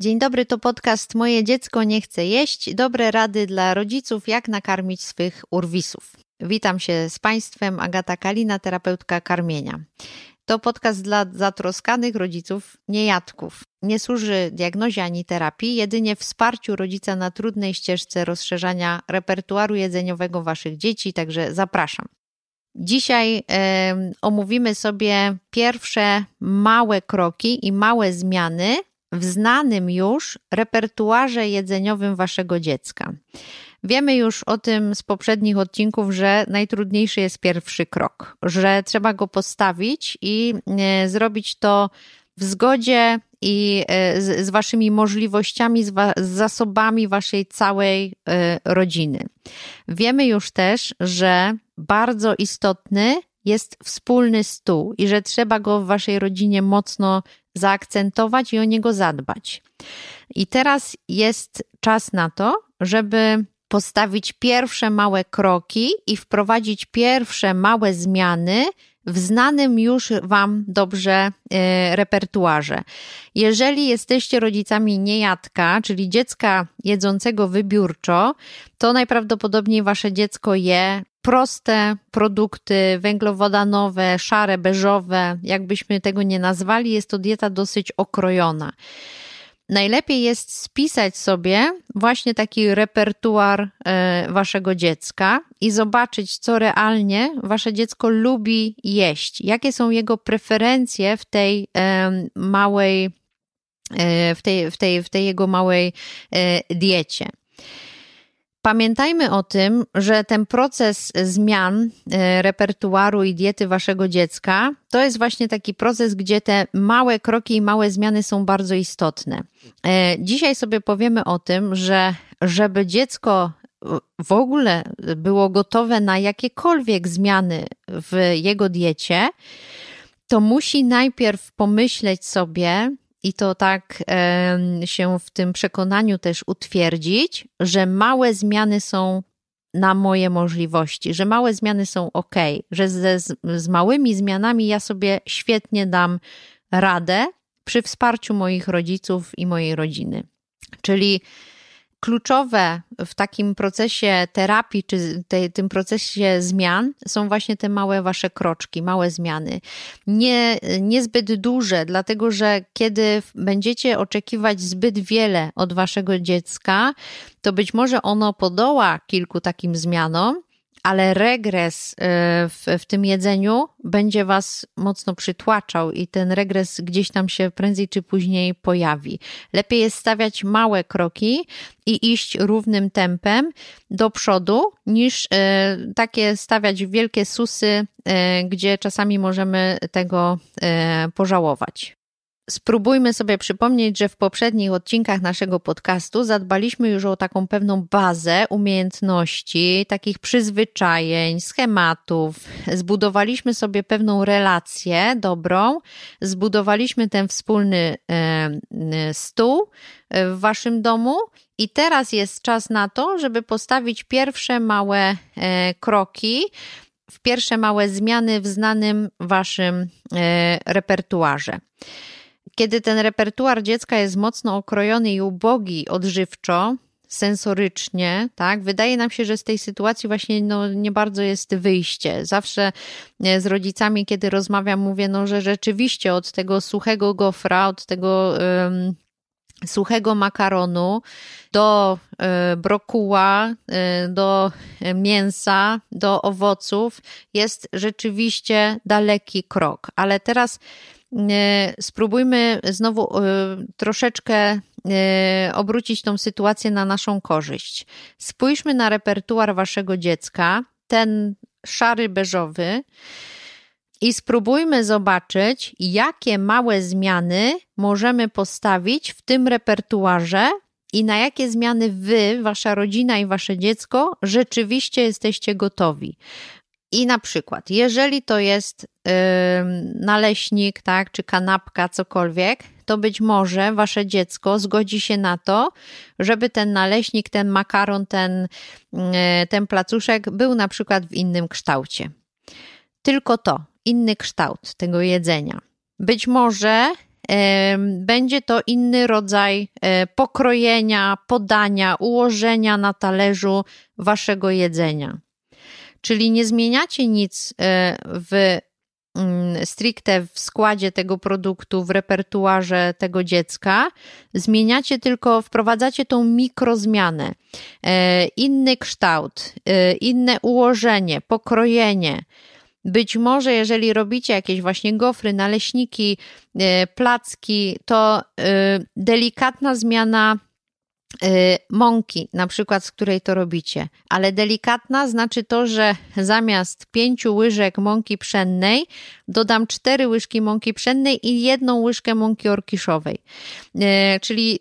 Dzień dobry, to podcast Moje dziecko nie chce jeść. Dobre rady dla rodziców, jak nakarmić swych urwisów. Witam się z Państwem, Agata Kalina, terapeutka karmienia. To podcast dla zatroskanych rodziców niejadków. Nie służy diagnozie ani terapii, jedynie wsparciu rodzica na trudnej ścieżce rozszerzania repertuaru jedzeniowego Waszych dzieci, także zapraszam. Dzisiaj omówimy sobie pierwsze małe kroki i małe zmiany w znanym już repertuarze jedzeniowym Waszego dziecka. Wiemy już o tym z poprzednich odcinków, że najtrudniejszy jest pierwszy krok, że trzeba go postawić i zrobić to w zgodzie i z Waszymi możliwościami, z zasobami Waszej całej rodziny. Wiemy już też, że bardzo istotny jest wspólny stół i że trzeba go w Waszej rodzinie mocno zaakcentować i o niego zadbać. I teraz jest czas na to, żeby postawić pierwsze małe kroki i wprowadzić pierwsze małe zmiany w znanym już Wam dobrze repertuarze. Jeżeli jesteście rodzicami niejadka, czyli dziecka jedzącego wybiórczo, to najprawdopodobniej Wasze dziecko je proste produkty węglowodanowe, szare, beżowe, jakbyśmy tego nie nazwali, jest to dieta dosyć okrojona. Najlepiej jest spisać sobie właśnie taki repertuar Waszego dziecka i zobaczyć, co realnie Wasze dziecko lubi jeść, jakie są jego preferencje w tej małej, w tej jego małej diecie. Pamiętajmy o tym, że ten proces zmian repertuaru i diety Waszego dziecka to jest właśnie taki proces, gdzie te małe kroki i małe zmiany są bardzo istotne. Dzisiaj sobie powiemy o tym, że żeby dziecko w ogóle było gotowe na jakiekolwiek zmiany w jego diecie, to musi najpierw pomyśleć sobie, i to tak się w tym przekonaniu też utwierdzić, że małe zmiany są na moje możliwości, że małe zmiany są okej, że z małymi zmianami ja sobie świetnie dam radę przy wsparciu moich rodziców i mojej rodziny. Czyli kluczowe w takim procesie terapii, czy tym procesie zmian są właśnie te małe Wasze kroczki, małe zmiany. Niezbyt duże, dlatego że kiedy będziecie oczekiwać zbyt wiele od Waszego dziecka, to być może ono podoła kilku takim zmianom, ale regres w tym jedzeniu będzie Was mocno przytłaczał i ten regres gdzieś tam się prędzej czy później pojawi. Lepiej jest stawiać małe kroki i iść równym tempem do przodu, niż takie stawiać wielkie susy, gdzie czasami możemy tego pożałować. Spróbujmy sobie przypomnieć, że w poprzednich odcinkach naszego podcastu zadbaliśmy już o taką pewną bazę umiejętności, takich przyzwyczajeń, schematów. Zbudowaliśmy sobie pewną relację dobrą, zbudowaliśmy ten wspólny stół w Waszym domu i teraz jest czas na to, żeby postawić pierwsze małe kroki, w pierwsze małe zmiany w znanym Waszym repertuarze. Kiedy ten repertuar dziecka jest mocno okrojony i ubogi odżywczo, sensorycznie, tak, wydaje nam się, że z tej sytuacji właśnie nie bardzo jest wyjście. Zawsze z rodzicami, kiedy rozmawiam, mówię, że rzeczywiście od tego suchego gofra, od tego suchego makaronu, do brokuła, do mięsa, do owoców jest rzeczywiście daleki krok. Ale teraz spróbujmy znowu troszeczkę obrócić tą sytuację na naszą korzyść. Spójrzmy na repertuar Waszego dziecka, ten szary, beżowy, i spróbujmy zobaczyć, jakie małe zmiany możemy postawić w tym repertuarze i na jakie zmiany Wy, Wasza rodzina i Wasze dziecko rzeczywiście jesteście gotowi. I na przykład, jeżeli to jest naleśnik, tak, czy kanapka, cokolwiek, to być może Wasze dziecko zgodzi się na to, żeby ten naleśnik, ten makaron, ten placuszek był na przykład w innym kształcie. Tylko to, inny kształt tego jedzenia. Być może będzie to inny rodzaj pokrojenia, podania, ułożenia na talerzu waszego jedzenia. Czyli nie zmieniacie nic stricte w składzie tego produktu, w repertuarze tego dziecka, zmieniacie tylko, wprowadzacie tą mikrozmianę, inny kształt, inne ułożenie, pokrojenie. Być może jeżeli robicie jakieś właśnie gofry, naleśniki, placki, to delikatna zmiana mąki, na przykład, z której to robicie, ale delikatna znaczy to, że zamiast 5 łyżek mąki pszennej dodam 4 łyżki mąki pszennej i 1 łyżkę mąki orkiszowej. Czyli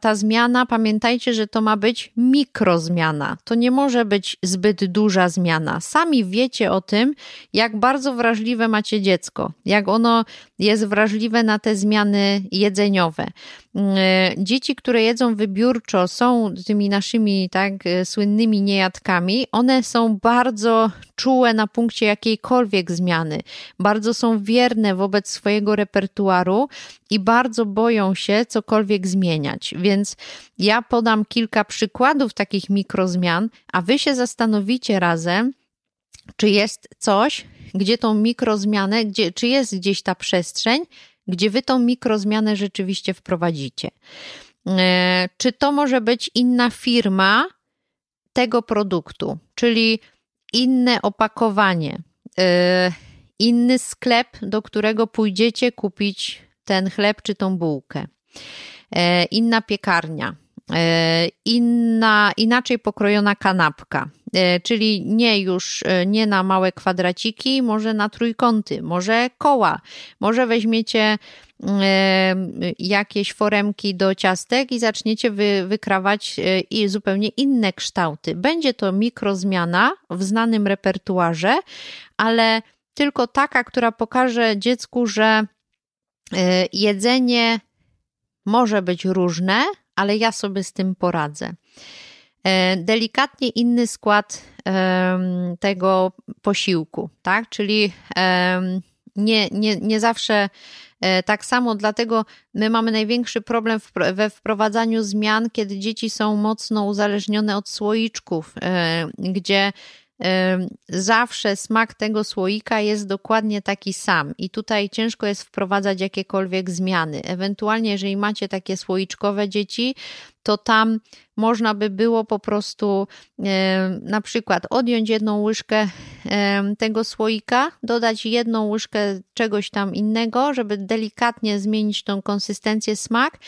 ta zmiana, pamiętajcie, że to ma być mikrozmiana, to nie może być zbyt duża zmiana. Sami wiecie o tym, jak bardzo wrażliwe macie dziecko, jak ono jest wrażliwe na te zmiany jedzeniowe. Dzieci, które jedzą wybiórczo, są tymi naszymi słynnymi niejadkami, one są bardzo czułe na punkcie jakiejkolwiek zmiany, bardzo są wierne wobec swojego repertuaru i bardzo boją się cokolwiek zmieniać, więc ja podam kilka przykładów takich mikrozmian, a wy się zastanowicie razem, czy jest coś, gdzie tą mikrozmianę, czy jest gdzieś ta przestrzeń, gdzie wy tą mikrozmianę rzeczywiście wprowadzicie. Czy to może być inna firma tego produktu, czyli inne opakowanie, inny sklep, do którego pójdziecie kupić ten chleb czy tą bułkę, inna piekarnia, inaczej pokrojona kanapka, czyli nie na małe kwadraciki, może na trójkąty, może koła, może weźmiecie jakieś foremki do ciastek i zaczniecie wykrawać i zupełnie inne kształty. Będzie to mikrozmiana w znanym repertuarze, ale tylko taka, która pokaże dziecku, że jedzenie może być różne, ale ja sobie z tym poradzę. Delikatnie inny skład tego posiłku, tak? Czyli nie zawsze tak samo, dlatego my mamy największy problem we wprowadzaniu zmian, kiedy dzieci są mocno uzależnione od słoiczków, gdzie zawsze smak tego słoika jest dokładnie taki sam i tutaj ciężko jest wprowadzać jakiekolwiek zmiany. Ewentualnie jeżeli macie takie słoiczkowe dzieci, to tam można by było po prostu na przykład odjąć 1 łyżkę tego słoika, dodać 1 łyżkę czegoś tam innego, żeby delikatnie zmienić tą konsystencję, smak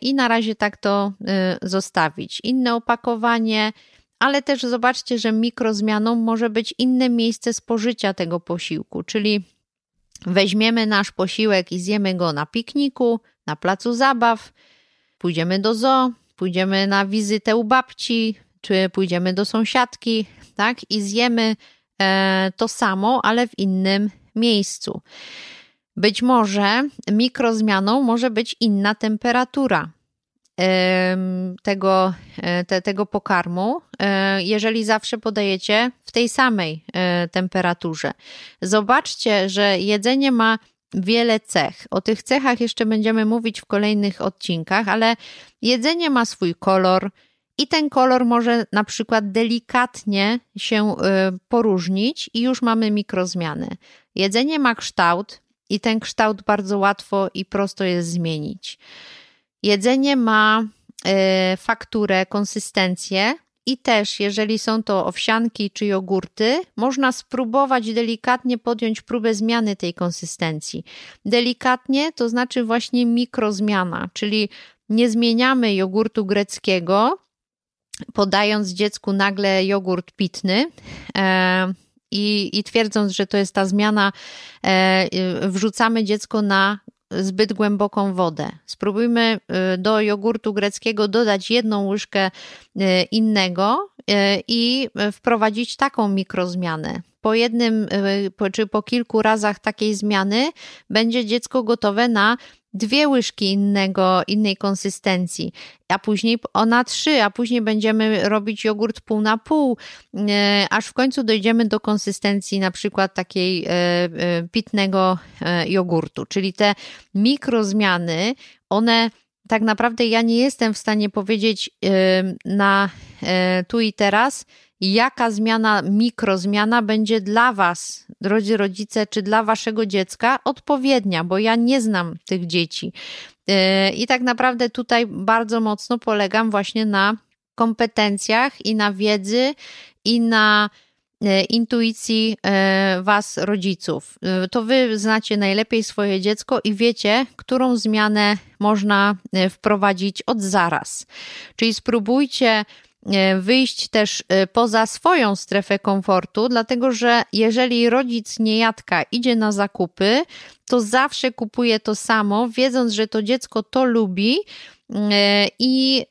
i na razie tak to zostawić. Inne opakowanie, ale też zobaczcie, że mikrozmianą może być inne miejsce spożycia tego posiłku, czyli weźmiemy nasz posiłek i zjemy go na pikniku, na placu zabaw, pójdziemy do zoo, pójdziemy na wizytę u babci, czy pójdziemy do sąsiadki, tak? I zjemy to samo, ale w innym miejscu. Być może mikrozmianą może być inna temperatura tego pokarmu, jeżeli zawsze podajecie w tej samej temperaturze. Zobaczcie, że jedzenie ma wiele cech. O tych cechach jeszcze będziemy mówić w kolejnych odcinkach, ale jedzenie ma swój kolor i ten kolor może na przykład delikatnie się poróżnić i już mamy mikrozmiany. Jedzenie ma kształt i ten kształt bardzo łatwo i prosto jest zmienić. Jedzenie ma fakturę, konsystencję i też jeżeli są to owsianki czy jogurty, można spróbować delikatnie podjąć próbę zmiany tej konsystencji. Delikatnie to znaczy właśnie mikrozmiana, czyli nie zmieniamy jogurtu greckiego, podając dziecku nagle jogurt pitny, i twierdząc, że to jest ta zmiana, wrzucamy dziecko na zbyt głęboką wodę. Spróbujmy do jogurtu greckiego dodać 1 łyżkę innego i wprowadzić taką mikrozmianę. po jednym czy po kilku razach takiej zmiany będzie dziecko gotowe na 2 łyżki innej konsystencji, a później ona 3, a później będziemy robić jogurt pół na pół, aż w końcu dojdziemy do konsystencji na przykład takiej pitnego jogurtu. Czyli te mikrozmiany, one tak naprawdę ja nie jestem w stanie powiedzieć na tu i teraz, jaka zmiana, mikrozmiana będzie dla Was, drodzy rodzice, czy dla Waszego dziecka odpowiednia, bo ja nie znam tych dzieci. I tak naprawdę tutaj bardzo mocno polegam właśnie na kompetencjach i na wiedzy i na intuicji Was, rodziców. To Wy znacie najlepiej swoje dziecko i wiecie, którą zmianę można wprowadzić od zaraz. Czyli spróbujcie wyjść też poza swoją strefę komfortu, dlatego że jeżeli rodzic niejadka idzie na zakupy, to zawsze kupuje to samo, wiedząc, że to dziecko to lubi i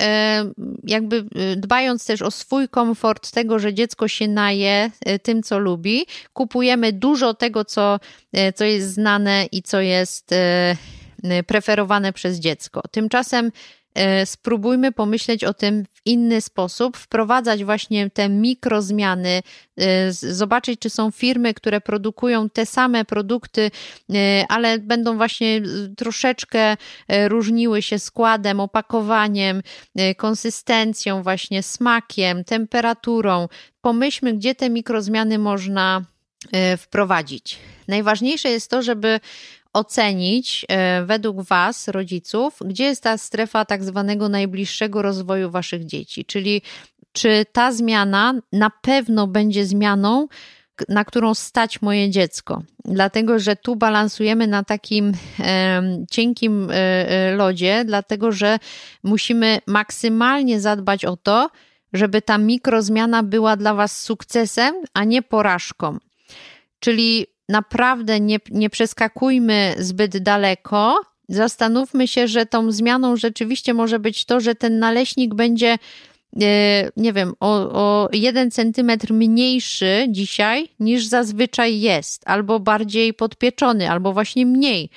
jakby dbając też o swój komfort tego, że dziecko się naje tym, co lubi, kupujemy dużo tego, co jest znane i co jest preferowane przez dziecko. Tymczasem spróbujmy pomyśleć o tym w inny sposób, wprowadzać właśnie te mikrozmiany, zobaczyć, czy są firmy, które produkują te same produkty, ale będą właśnie troszeczkę różniły się składem, opakowaniem, konsystencją, właśnie smakiem, temperaturą. Pomyślmy, gdzie te mikrozmiany można wprowadzić. Najważniejsze jest to, żeby ocenić według Was, rodziców, gdzie jest ta strefa tak zwanego najbliższego rozwoju Waszych dzieci, czyli czy ta zmiana na pewno będzie zmianą, na którą stać moje dziecko, dlatego że tu balansujemy na takim cienkim lodzie, dlatego że musimy maksymalnie zadbać o to, żeby ta mikrozmiana była dla Was sukcesem, a nie porażką, czyli naprawdę nie przeskakujmy zbyt daleko. Zastanówmy się, że tą zmianą rzeczywiście może być to, że ten naleśnik będzie, nie wiem, o 1 centymetr mniejszy dzisiaj niż zazwyczaj jest. Albo bardziej podpieczony, albo właśnie mniej.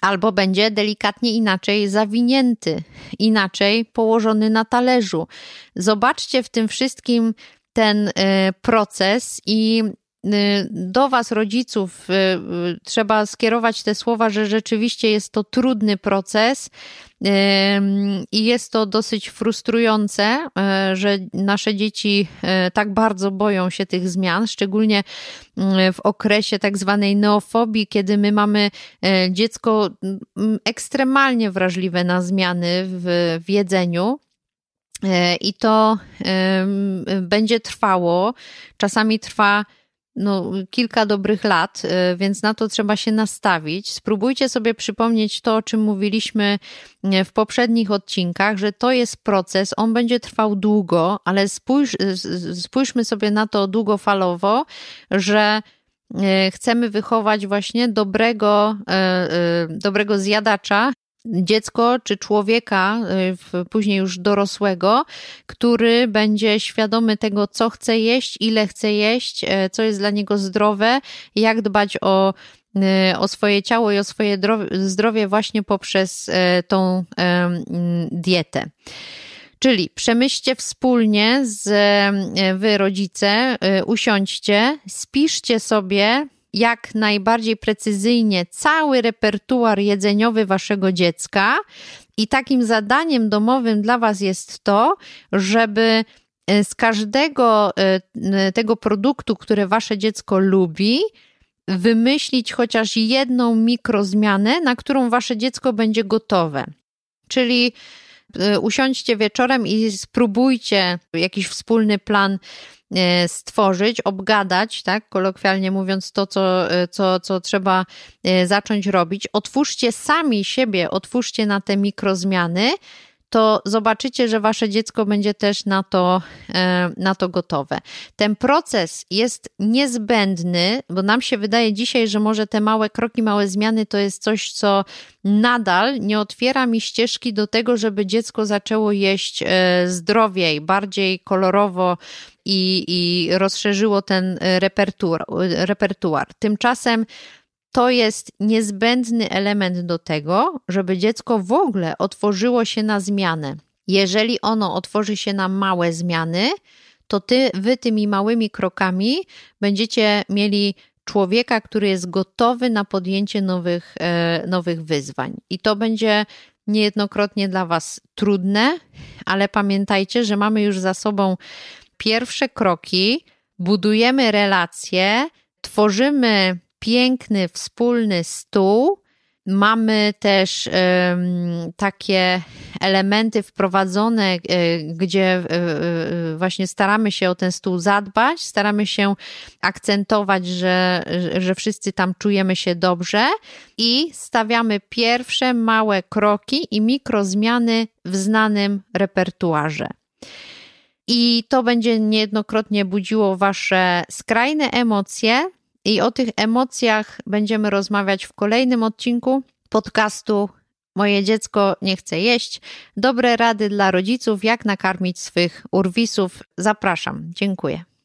Albo będzie delikatnie inaczej zawinięty, inaczej położony na talerzu. Zobaczcie w tym wszystkim ten proces i do Was, rodziców, trzeba skierować te słowa, że rzeczywiście jest to trudny proces i jest to dosyć frustrujące, że nasze dzieci tak bardzo boją się tych zmian, szczególnie w okresie tak zwanej neofobii, kiedy my mamy dziecko ekstremalnie wrażliwe na zmiany w jedzeniu. I to będzie trwało, czasami trwa kilka dobrych lat, więc na to trzeba się nastawić. Spróbujcie sobie przypomnieć to, o czym mówiliśmy w poprzednich odcinkach, że to jest proces, on będzie trwał długo, ale spójrzmy sobie na to długofalowo, że chcemy wychować właśnie dobrego zjadacza, dziecko czy człowieka, później już dorosłego, który będzie świadomy tego, co chce jeść, ile chce jeść, co jest dla niego zdrowe, jak dbać o swoje ciało i o swoje zdrowie właśnie poprzez tą dietę. Czyli przemyślcie wspólnie wy rodzice, usiądźcie, spiszcie sobie jak najbardziej precyzyjnie cały repertuar jedzeniowy Waszego dziecka i takim zadaniem domowym dla Was jest to, żeby z każdego tego produktu, które Wasze dziecko lubi, wymyślić chociaż jedną mikrozmianę, na którą Wasze dziecko będzie gotowe. Czyli usiądźcie wieczorem i spróbujcie jakiś wspólny plan stworzyć, obgadać, tak, kolokwialnie mówiąc, to, co trzeba zacząć robić. Otwórzcie sami siebie, otwórzcie na te mikrozmiany, to zobaczycie, że wasze dziecko będzie też na to gotowe. Ten proces jest niezbędny, bo nam się wydaje dzisiaj, że może te małe kroki, małe zmiany to jest coś, co nadal nie otwiera mi ścieżki do tego, żeby dziecko zaczęło jeść zdrowiej, bardziej kolorowo i rozszerzyło ten repertuar. Tymczasem to jest niezbędny element do tego, żeby dziecko w ogóle otworzyło się na zmianę. Jeżeli ono otworzy się na małe zmiany, to wy tymi małymi krokami będziecie mieli człowieka, który jest gotowy na podjęcie nowych wyzwań. I to będzie niejednokrotnie dla was trudne, ale pamiętajcie, że mamy już za sobą pierwsze kroki, budujemy relacje, tworzymy piękny, wspólny stół. Mamy też takie elementy wprowadzone, gdzie właśnie staramy się o ten stół zadbać, staramy się akcentować, że wszyscy tam czujemy się dobrze i stawiamy pierwsze małe kroki i mikrozmiany w znanym repertuarze. I to będzie niejednokrotnie budziło wasze skrajne emocje, i o tych emocjach będziemy rozmawiać w kolejnym odcinku podcastu Moje dziecko nie chce jeść. Dobre rady dla rodziców, jak nakarmić swych urwisów. Zapraszam. Dziękuję.